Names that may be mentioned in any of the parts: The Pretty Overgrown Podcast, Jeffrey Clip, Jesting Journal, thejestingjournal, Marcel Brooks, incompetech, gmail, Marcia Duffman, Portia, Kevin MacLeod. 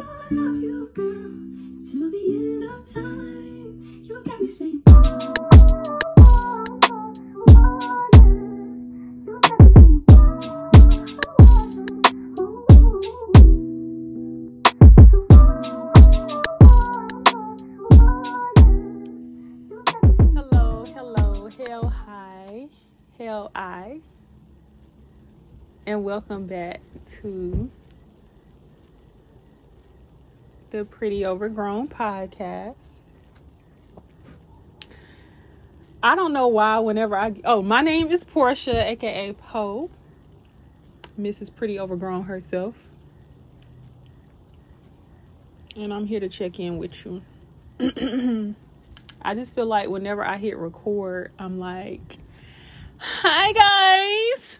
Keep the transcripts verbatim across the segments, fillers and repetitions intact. gonna love you, girl, until the end of time. You got me saying, hello, hello, hell hi, hell I, and welcome back to The Pretty Overgrown Podcast. I don't know why whenever I... Oh, my name is Portia, a k a. Po. Missus Pretty Overgrown herself. And I'm here to check in with you. I just feel like whenever I hit record, I'm like, hi guys!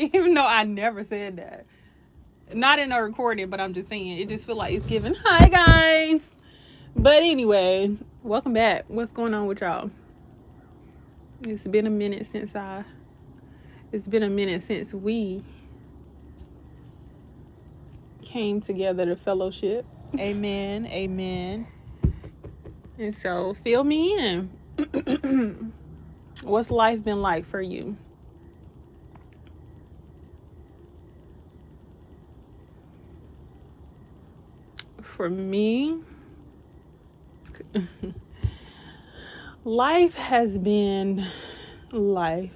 Even though I never said that. Not in a recording, but I'm just saying it just feel like it's giving hi guys. But anyway, welcome back. What's going on with y'all? It's been a minute since I it's been a minute since we came together to fellowship. Amen. Amen. And so fill me in. What's life been like for you? For me, life has been life.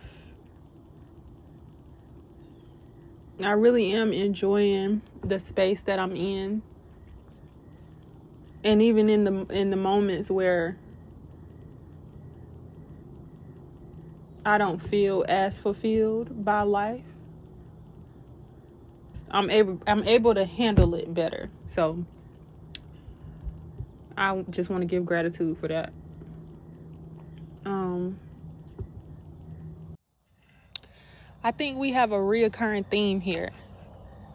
I really am enjoying the space that I'm in. And even in the in the moments where I don't feel as fulfilled by life, I'm able I'm able to handle it better. So I just want to give gratitude for that. Um, I think we have a reoccurring theme here.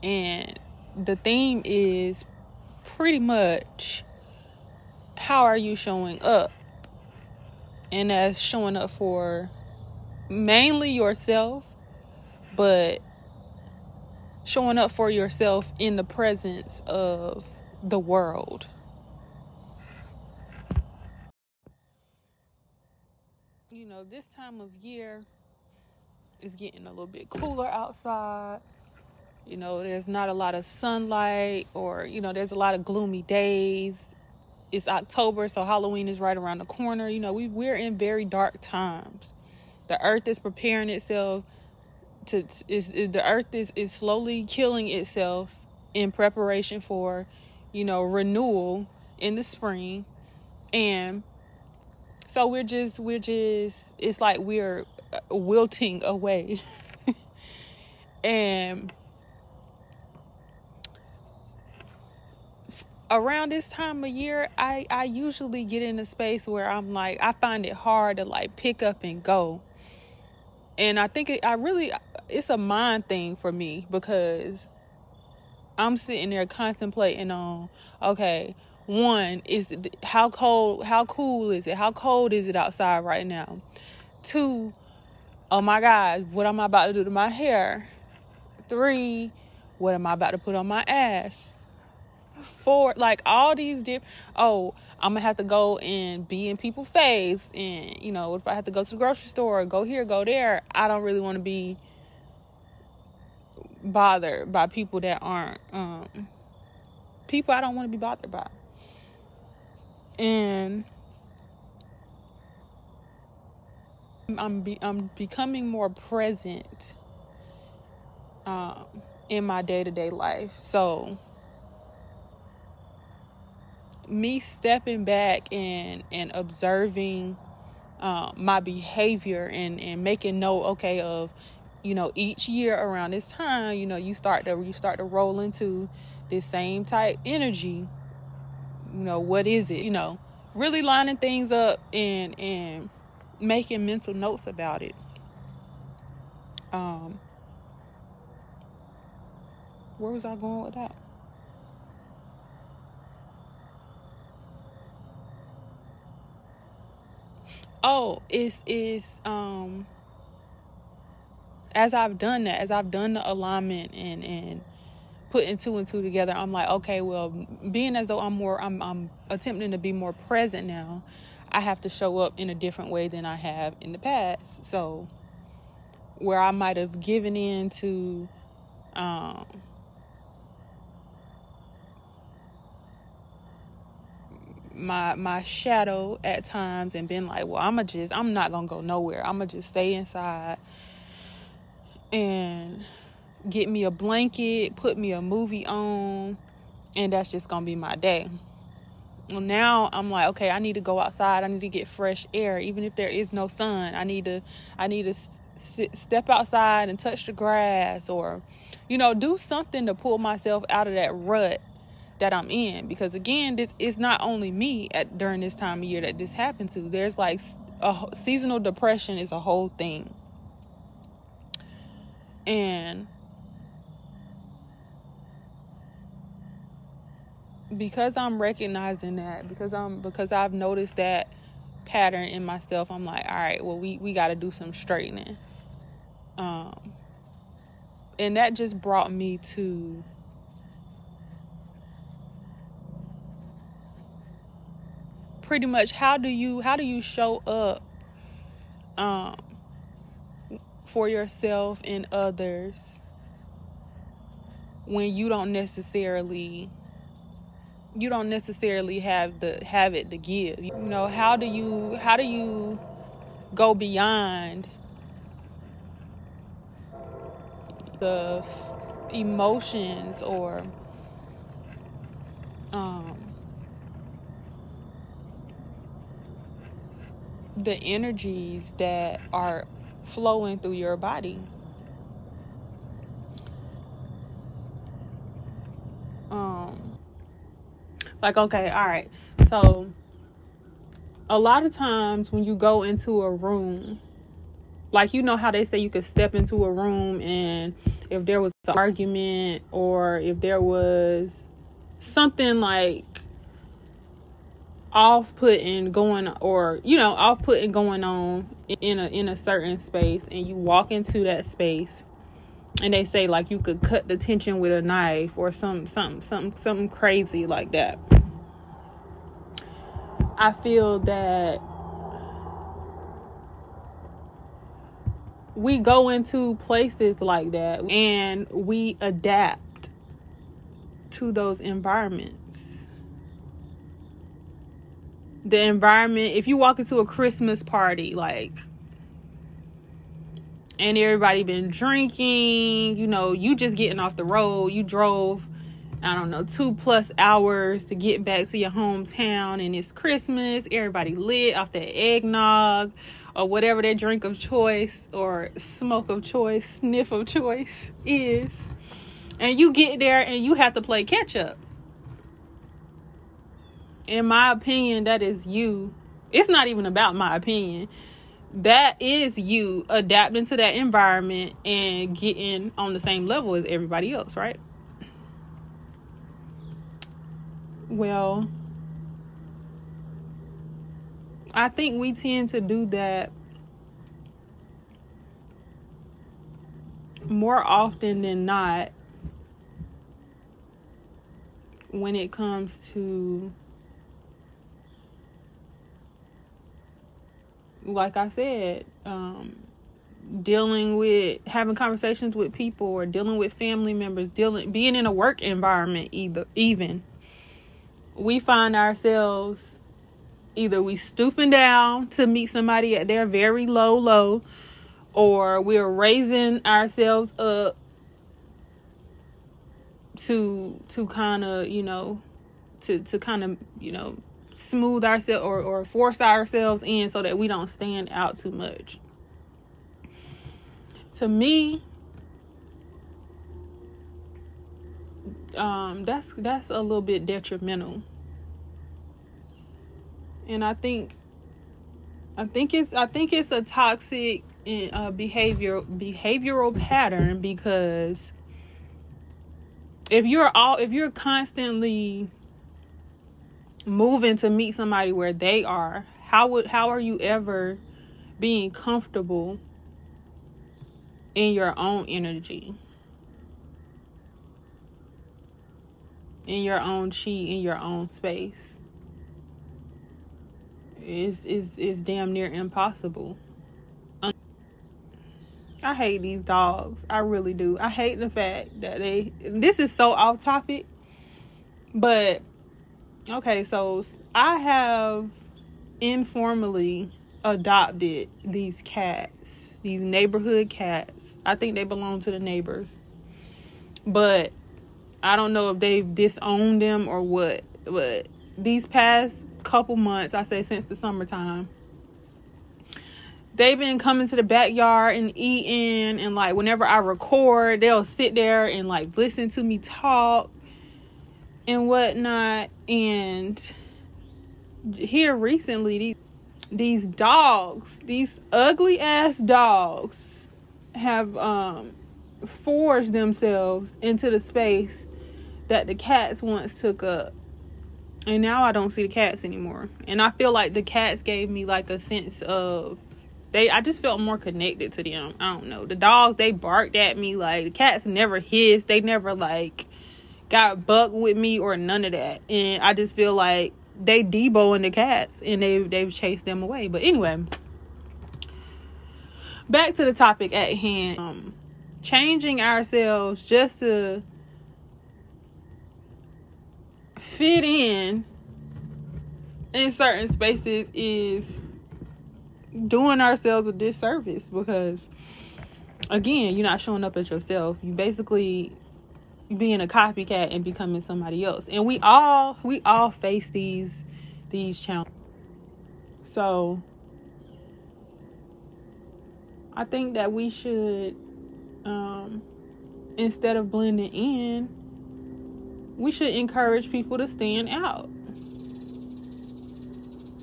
And the theme is pretty much, how are you showing up? And that's showing up for mainly yourself, but showing up for yourself in the presence of the world. You know, this time of year is getting a little bit cooler outside. You know, there's not a lot of sunlight, or, you know, there's a lot of gloomy days. It's October, so Halloween is right around the corner. You know, we, we're in very dark times. The earth is preparing itself to, is, is the earth is, is slowly killing itself in preparation for, you know, renewal in the spring. And so we're just, we're just, it's like we're wilting away. And around this time of year, I, I usually get in a space where I'm like, I find it hard to like pick up and go. And I think it, I really, it's a mind thing for me, because I'm sitting there contemplating on, okay, one is how cold, how cool is it? How cold is it outside right now? Two, oh my God, what am I about to do to my hair? Three, what am I about to put on my ass? Four, like all these different, oh, I'm gonna have to go and be in people's face. And, you know, if I have to go to the grocery store, go here, go there, I don't really want to be bothered by people that aren't, um, people I don't want to be bothered by. And I'm be, I'm becoming more present um, in my day-to-day life. So me stepping back and, and observing uh, my behavior and, and making note, okay, of, you know, each year around this time, you know, you start to you start to roll into this same type energy. You know, what is it? You know, really lining things up and and making mental notes about it. Um, where was I going with that? Oh, it's it's um. As I've done that, as I've done the alignment and and putting two and two together, I'm like, okay, well, being as though I'm more, I'm, I'm attempting to be more present now, I have to show up in a different way than I have in the past. So where I might have given in to um, my my shadow at times and been like, well, I'ma just, I'm not gonna go nowhere. I'ma just stay inside and get me a blanket, put me a movie on, and that's just gonna be my day. Well, now I'm like, okay, I need to go outside. I need to get fresh air, even if there is no sun. I need to, I need to sit, step outside and touch the grass, or, you know, do something to pull myself out of that rut that I'm in. Because again, this, it's not only me at during this time of year that this happened to. There's like a seasonal depression is a whole thing, and because I'm recognizing that, because I'm because I've noticed that pattern in myself, I'm like, all right, well, we, we got to do some straightening. Um, and that just brought me to pretty much how do you how do you show up um, for yourself and others when you don't necessarily. You don't necessarily have the have it to give. You know, how do you how do you go beyond the emotions or um, the energies that are flowing through your body? Um. Like, okay, all right. So a lot of times when you go into a room, like, you know how they say you could step into a room, and if there was an argument or if there was something like off-putting going or, you know, off-putting going on in a in a certain space, and you walk into that space, and they say, like, you could cut the tension with a knife or some, something, something, something crazy like that. I feel that we go into places like that and we adapt to those environments. The environment, if you walk into a Christmas party, like, and everybody been drinking, you know, you just getting off the road. You drove, I don't know, two plus hours to get back to your hometown, and it's Christmas. Everybody lit off that eggnog or whatever their drink of choice or smoke of choice, sniff of choice is. And you get there and you have to play catch up. In my opinion, that is you. It's not even about my opinion. That is you adapting to that environment and getting on the same level as everybody else, right? Well, I think we tend to do that more often than not when it comes to, like I said, um, dealing with, having conversations with people or dealing with family members, dealing, being in a work environment either, even. We find ourselves, either we stooping down to meet somebody at their very low low, or we're raising ourselves up to, to kind of, you know, to, to kind of, you know, smooth ourselves or, or force ourselves in so that we don't stand out too much. To me, um, that's that's a little bit detrimental, and I think I think it's I think it's a toxic uh, behavior behavioral pattern, because if you're all if you're constantly moving to meet somebody where they are, how would how are you ever being comfortable in your own energy? in your own chi, in your own space, is is is damn near impossible. I hate these dogs. I really do. I hate the fact that they... This is so off topic. But, okay, so I have informally adopted these cats. These neighborhood cats. I think they belong to the neighbors. But I don't know if they've disowned them or what. But these past couple months, I say since the summertime, they've been coming to the backyard and eating, and like whenever I record, they'll sit there and like listen to me talk and whatnot. And here recently, these these dogs, these ugly ass dogs, have um, forged themselves into the space that the cats once took up. And now I don't see the cats anymore. And I feel like the cats gave me like a sense of... They, I just felt more connected to them. I don't know. The dogs, they barked at me. Like, the cats never hissed. They never, like, got bucked with me or none of that. And I just feel like they deboing the cats. And they, they've chased them away. But anyway, back to the topic at hand. Um, changing ourselves just to fit in in certain spaces is... doing ourselves a disservice, because again, you're not showing up as yourself. You basically being a copycat and becoming somebody else. And we all we all face these these challenges. So I think that we should um instead of blending in, we should encourage people to stand out.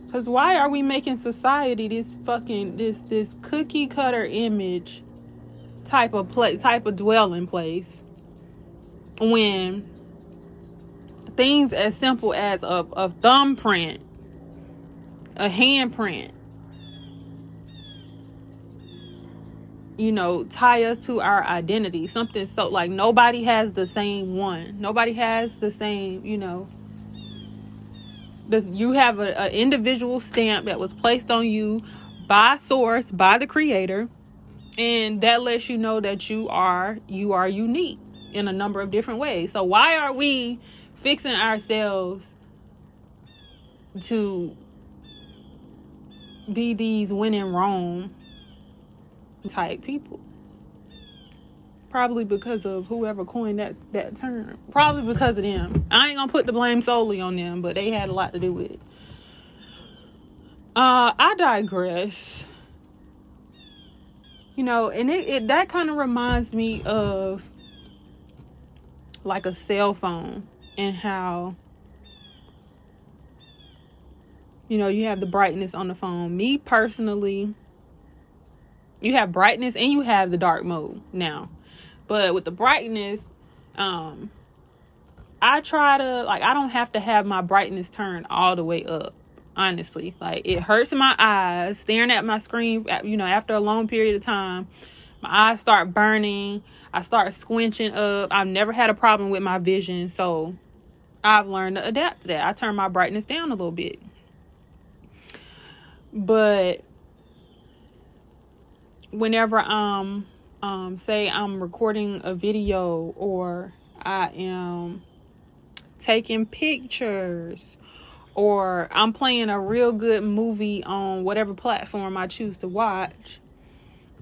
Because why are we making society this fucking, this this cookie cutter image type of place, type of dwelling place, when things as simple as a, a thumbprint, a handprint, you know, tie us to our identity? Something so, like, nobody has the same one. Nobody has the same, you know. You have an individual stamp that was placed on you by source, by the creator, and that lets you know that you are you are unique in a number of different ways. So why are we fixing ourselves to be these when in Rome type people? Probably because of whoever coined that, that term. Probably because of them. I ain't gonna put the blame solely on them, but they had a lot to do with it. Uh, I digress. You know, and it, it that kind of reminds me of like a cell phone, and how, you know, you have the brightness on the phone. Me personally, you have brightness and you have the dark mode now. But with the brightness, um, I try to, like, I don't have to have my brightness turned all the way up, honestly. Like, it hurts my eyes staring at my screen, you know, after a long period of time. My eyes start burning. I start squinching up. I've never had a problem with my vision, so I've learned to adapt to that. I turn my brightness down a little bit. But whenever um. Um, say I'm recording a video, or I am taking pictures, or I'm playing a real good movie on whatever platform I choose to watch.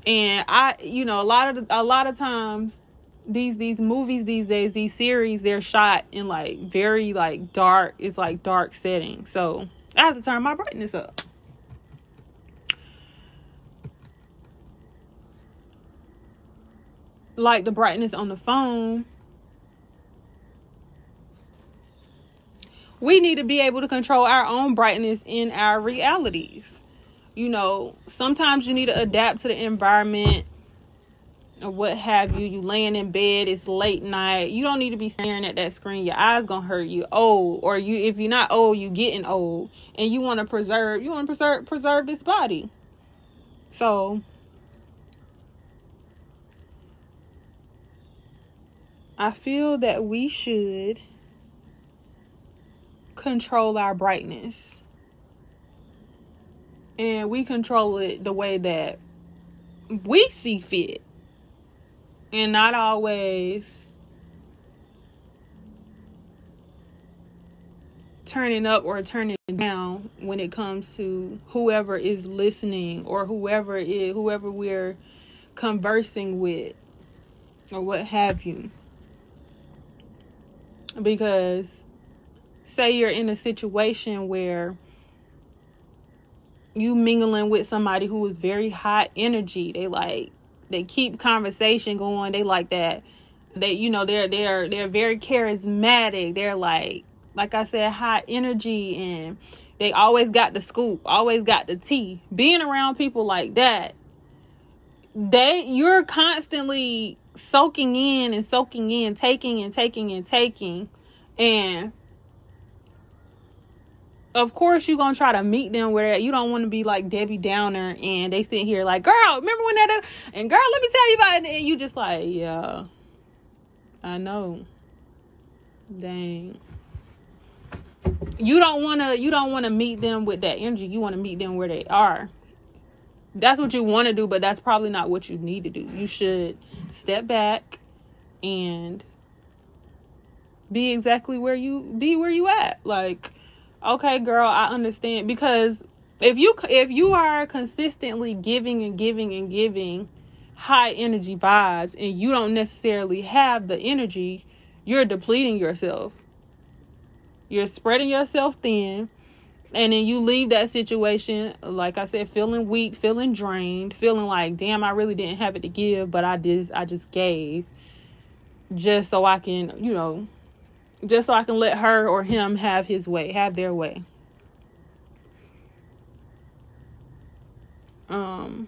And I, you know, a lot of, a lot of times these, these movies these days, these series, they're shot in like very like dark, it's like dark setting. So I have to turn my brightness up. Like the brightness on the phone, we need to be able to control our own brightness in our realities. You know, sometimes you need to adapt to the environment or what have you. You laying in bed, it's late night. You don't need to be staring at that screen. Your eyes gonna hurt. You old, or you if you're not old, you getting old, and you want to preserve. You want to preserve preserve this body. So I feel that we should control our brightness. And we control it the way that we see fit. And not always turning up or turning down when it comes to whoever is listening or whoever is, whoever we're conversing with or what have you. Because say you're in a situation where you mingling with somebody who is very high energy. They like, they keep conversation going. They like that. They, you know, they're, they're, they're very charismatic. They're like, like I said, high energy, and they always got the scoop, always got the tea. Being around people like that, they, you're constantly soaking in and soaking in, taking and taking and taking. And of course you're going to try to meet them where you don't want to be like Debbie Downer and they sit here like, girl, remember when that, and girl, let me tell you about it. And you just like, yeah, I know. Dang. You don't want to, you don't want to meet them with that energy. You want to meet them where they are. That's what you want to do, but that's probably not what you need to do. You should step back and be exactly where you be, where you at. Like, okay, girl, I understand. Because if you, if you are consistently giving and giving and giving high energy vibes and you don't necessarily have the energy, you're depleting yourself. You're spreading yourself thin, and then you leave that situation, like I said, feeling weak, feeling drained, feeling like, damn, I really didn't have it to give, but I did, I just gave just so I can, you know, just so I can let her or him have his way, have their way. Um,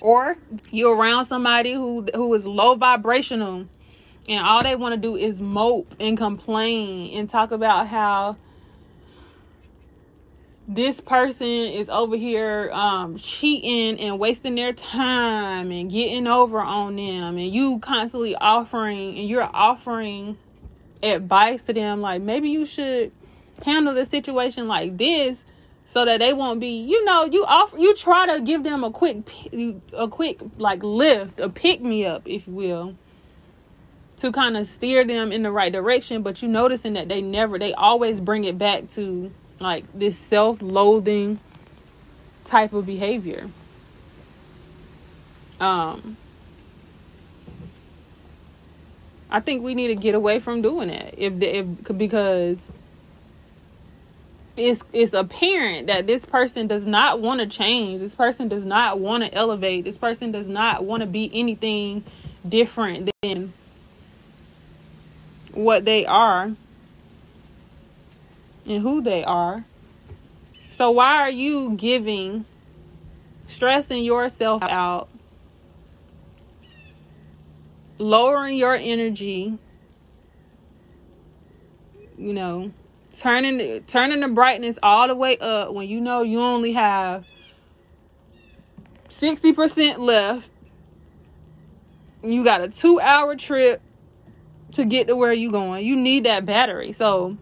or you're around somebody who, who is low vibrational. And all they want to do is mope and complain and talk about how this person is over here um, cheating and wasting their time and getting over on them. And you constantly offering, and you're offering advice to them. Like, maybe you should handle the situation like this so that they won't be, you know, you offer, you try to give them a quick, a quick like lift, a pick me up, if you will, to kind of steer them in the right direction. But you noticing that they never, they always bring it back to like this self-loathing type of behavior. Um, I think we need to get away from doing that. If, the, if because it's it's apparent that this person does not want to change. This person does not want to elevate. This person does not want to be anything different than what they are and who they are. So why are you giving, stressing yourself out, lowering your energy, you know, turning turning the brightness all the way up when you know you only have sixty percent left? You got a two hour trip to get to where you going. You need that battery. So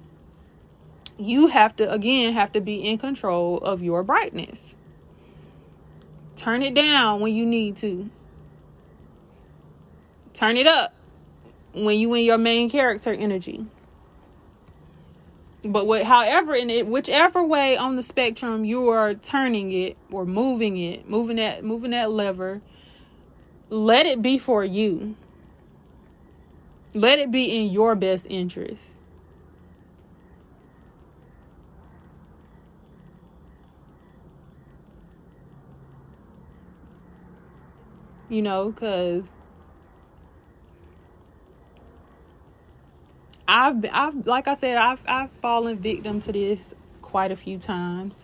you have to, again, have to be in control of your brightness. Turn it down when you need to. Turn it up when you in your main character energy. But what, however, in it, whichever way on the spectrum you are turning it or moving it, moving that, moving that lever, let it be for you. Let it be in your best interest. You know, because I've, I've, like I said, I've, I've fallen victim to this quite a few times.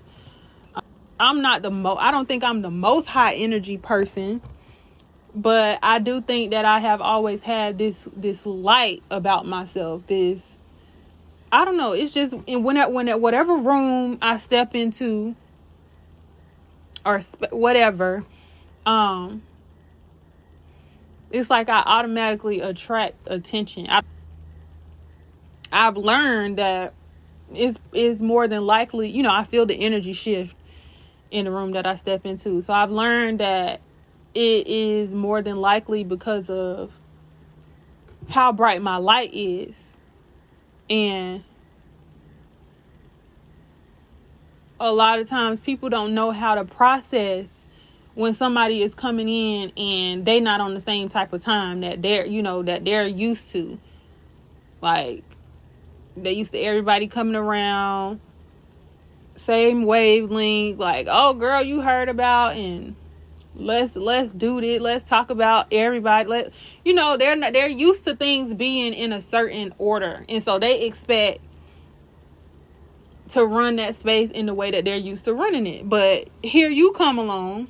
I'm not the most, I don't think I'm the most high energy person. But I do think that I have always had this this light about myself. This, I don't know. It's just in when at when at whatever room I step into, or sp- whatever, um, it's like I automatically attract attention. I, I've learned that it's, it's more than likely, you know, I feel the energy shift in the room that I step into. So I've learned that it is more than likely because of how bright my light is. And a lot of times people don't know how to process when somebody is coming in and they not on the same type of time that they're, you know, that they're used to. Like, they used to everybody coming around, same wavelength, like, oh, girl, you heard about, and let's let's do this. Let's talk about everybody. Let you know, they're not, they're used to things being in a certain order, and so they expect to run that space in the way that they're used to running it. But here you come along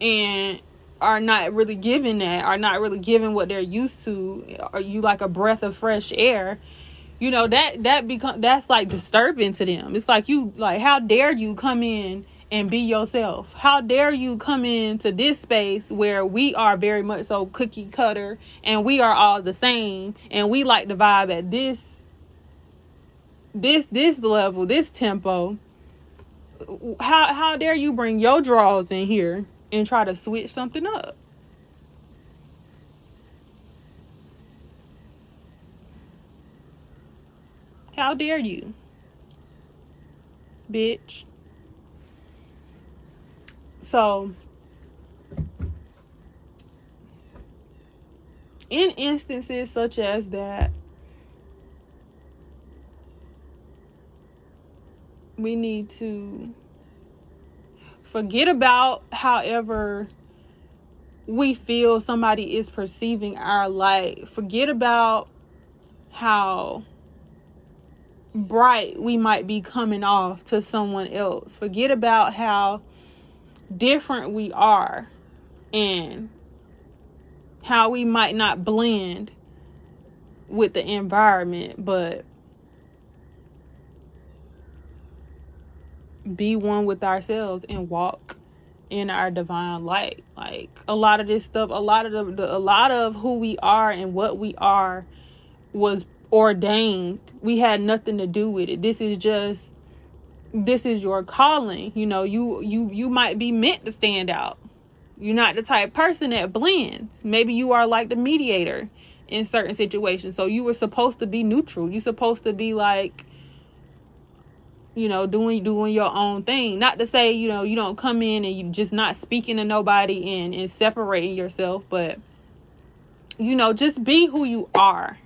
and are not really given that, are not really given what they're used to. Are you like a breath of fresh air? You know, that that become that's like disturbing to them. It's like, you, like, how dare you come in and be yourself? How dare you come into this space where we are very much so cookie cutter and we are all the same and we like the vibe at this this this level, this tempo. How how dare you bring your draws in here and try to switch something up? How dare you, bitch? So, in instances such as that, we need to forget about however we feel somebody is perceiving our light. Forget about how bright we might be coming off to someone else. Forget about how different we are and how we might not blend with the environment, but be one with ourselves and walk in our divine light. Like, a lot of this stuff, a lot of the, the a lot of who we are and what we are was ordained. We had nothing to do with it. This is just, this is your calling. You know, you you you might be meant to stand out. You're not the type of person that blends. Maybe you are like the mediator in certain situations. So you were supposed to be neutral. You're supposed to be like, you know, doing doing your own thing. Not to say, you know, you don't come in and you just not speaking to nobody and, and separating yourself. But, you know, just be who you are.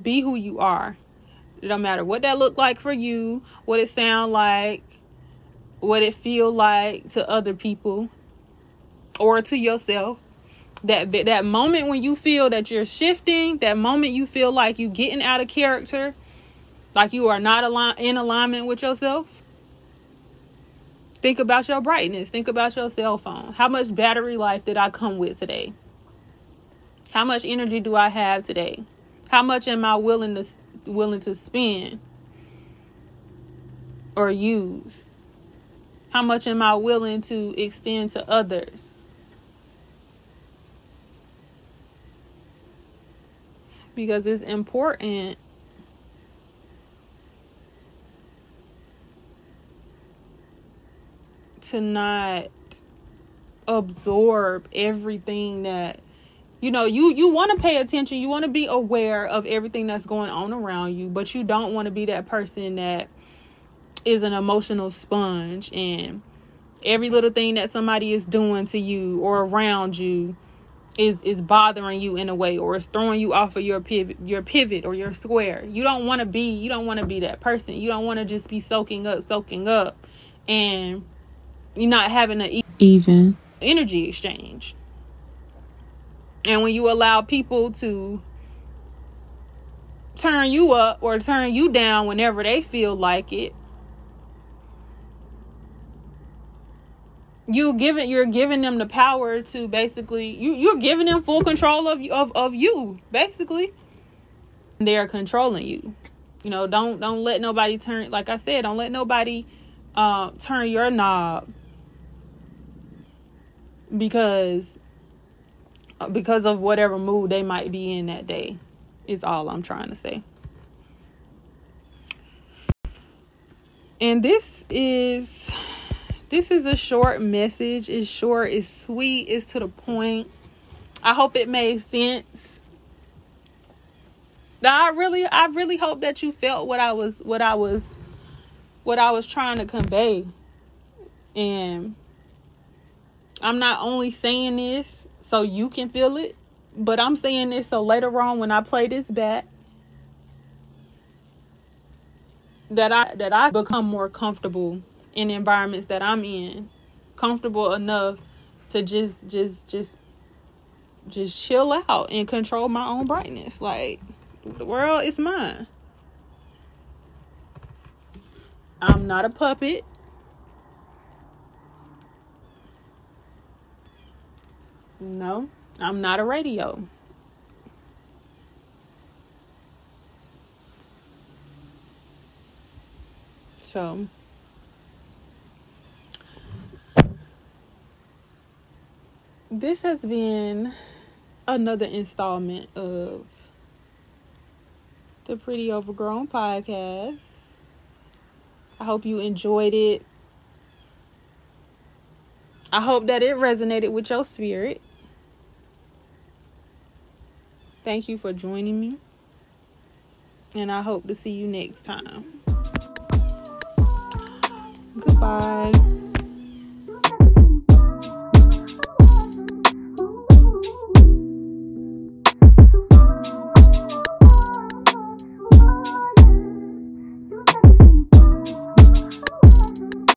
Be who you are. No matter what that look like for you, what it sound like, what it feel like to other people or to yourself. That that moment when you feel that you're shifting, that moment you feel like you getting out of character, like you are not al- in alignment with yourself. Think about your brightness. Think about your cell phone. How much battery life did I come with today? How much energy do I have today? How much am I willing to willing to spend or use? How much am I willing to extend to others? Because it's important to not absorb everything that, you know, you, you want to pay attention. You want to be aware of everything that's going on around you, but you don't want to be that person that is an emotional sponge and every little thing that somebody is doing to you or around you is, is bothering you in a way, or is throwing you off of your pivot, your pivot or your square. You don't want to be, you don't want to be that person. You don't want to just be soaking up, soaking up and you're not having an even energy exchange. And when you allow people to turn you up or turn you down whenever they feel like it, you giving you're giving them the power to basically you you're giving them full control of of of you. Basically, they are controlling you. You know, don't don't let nobody turn. Like I said, don't let nobody uh, turn your knob because. because of whatever mood they might be in that day. is all I'm trying to say. And this is this is a short message. It's short, it's sweet, it's to the point. I hope it made sense. Now, I really I really hope that you felt what I was what I was what I was trying to convey. And I'm not only saying this so you can feel it, but I'm saying this so later on when I play this back, that I that I become more comfortable in the environments that I'm in. Comfortable enough to just just just just chill out and control my own brightness. Like, the world is mine. I'm not a puppet. No, I'm not a radio. So this has been another installment of the Pretty Overgrown Podcast. I hope you enjoyed it. I hope that it resonated with your spirit. Thank you for joining me, and I hope to see you next time. Goodbye.